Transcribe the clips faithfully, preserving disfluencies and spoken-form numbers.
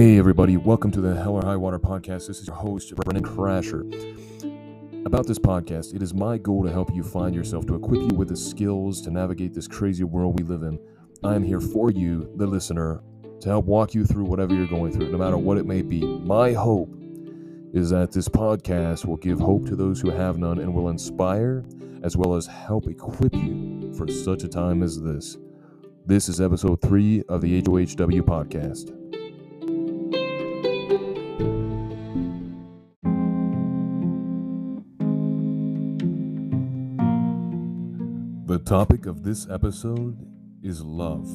Hey everybody, welcome to the Hell or High Water Podcast. This is your host, Brennan Krasher. About this podcast, it is my goal to help you find yourself, to equip you with the skills to navigate this crazy world we live in. I am here for you, the listener, to help walk you through whatever you're going through, no matter what it may be. My hope is that this podcast will give hope to those who have none and will inspire as well as help equip you for such a time as this. This is episode three of the H O H W podcast. The topic of this episode is love.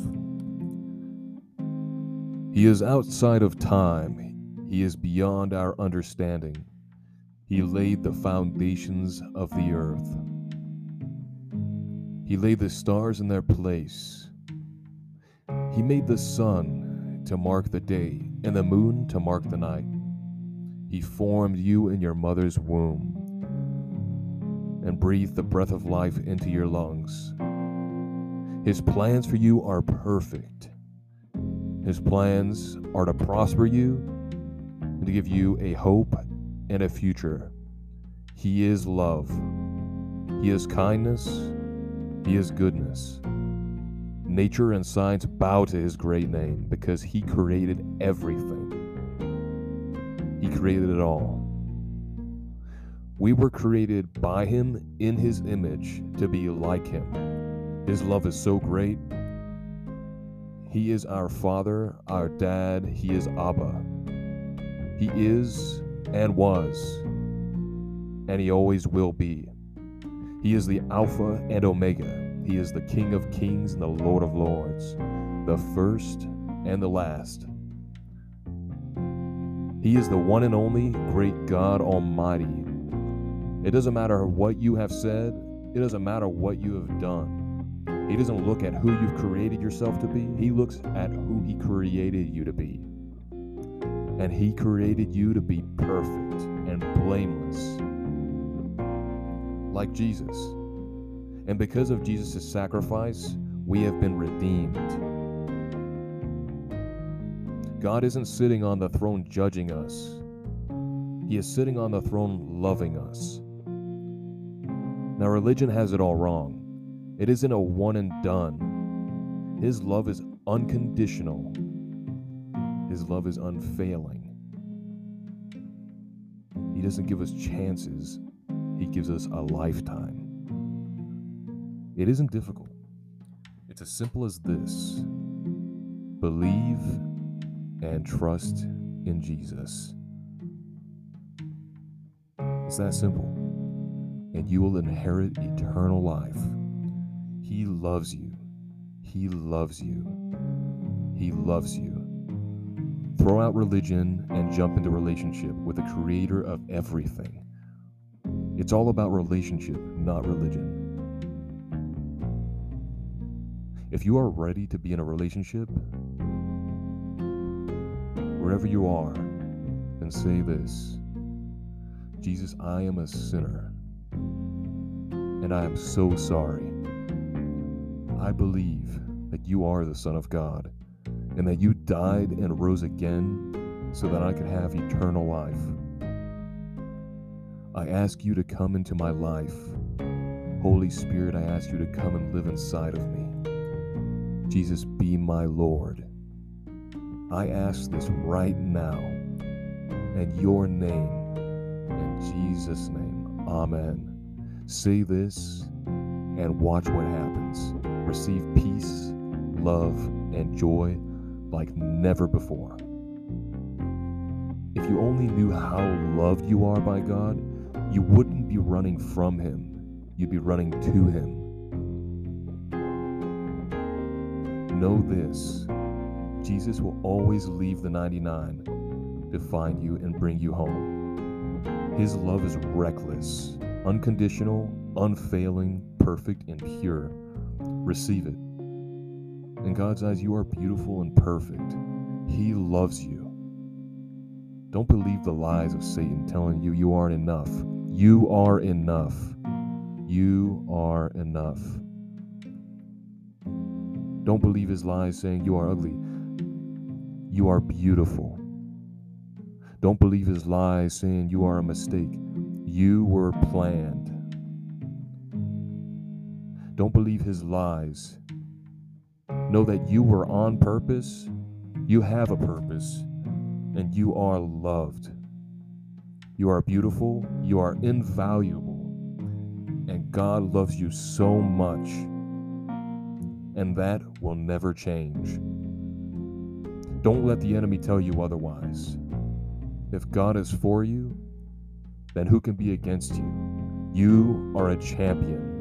He is outside of time. He is beyond our understanding. He laid the foundations of the earth. He laid the stars in their place. He made the sun to mark the day and the moon to mark the night. He formed you in your mother's womb and breathe the breath of life into your lungs. His plans for you are perfect. His plans are to prosper you and to give you a hope and a future. He is love. He is kindness. He is goodness. Nature and science bow to his great name because he created everything. He created it all. We were created by him in his image to be like him. His love is so great. He is our father, our dad. He is Abba. He is and was, and he always will be. He is the Alpha and Omega. He is the King of Kings and the Lord of Lords, the first and the last. He is the one and only great God Almighty. It doesn't matter what you have said. It doesn't matter what you have done. He doesn't look at who you've created yourself to be. He looks at who he created you to be. And he created you to be perfect and blameless, like Jesus. And because of Jesus' sacrifice, we have been redeemed. God isn't sitting on the throne judging us. He is sitting on the throne loving us. Now, religion has it all wrong. It isn't a one and done. His love is unconditional. His love is unfailing. He doesn't give us chances. He gives us a lifetime. It isn't difficult. It's as simple as this. Believe and trust in Jesus. It's that simple. And you will inherit eternal life. He loves you. He loves you. He loves you. Throw out religion and jump into relationship with the creator of everything. It's all about relationship, not religion. If you are ready to be in a relationship, wherever you are, then say this: Jesus, I am a sinner, and I am so sorry. I believe that you are the Son of God, and that you died and rose again so that I could have eternal life. I ask you to come into my life. Holy Spirit, I ask you to come and live inside of me. Jesus, be my Lord. I ask this right now, in your name. In Jesus' name, amen. Say this and watch what happens. Receive peace, love, and joy like never before. If you only knew how loved you are by God, you wouldn't be running from him. You'd be running to him. Know this: Jesus will always leave the ninety-nine to find you and bring you home. His love is reckless, unconditional, unfailing, perfect, and pure. Receive it. In God's eyes, you are beautiful and perfect. He loves you. Don't believe the lies of Satan telling you you aren't enough. You are enough. You are enough. Don't believe his lies saying you are ugly. You are beautiful. Don't believe his lies saying you are a mistake. You were planned. Don't believe his lies. Know that you were on purpose. You have a purpose, and you are loved. You are beautiful. You are invaluable, and God loves you so much, and that will never change. Don't let the enemy tell you otherwise. If God is for you, then who can be against you? You are a champion.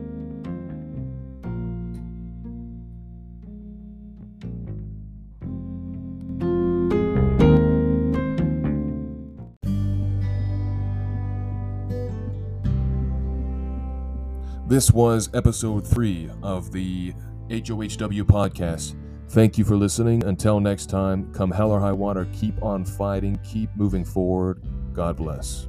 This was episode three of the H O H W podcast. Thank you for listening. Until next time, come hell or high water, keep on fighting, keep moving forward. God bless.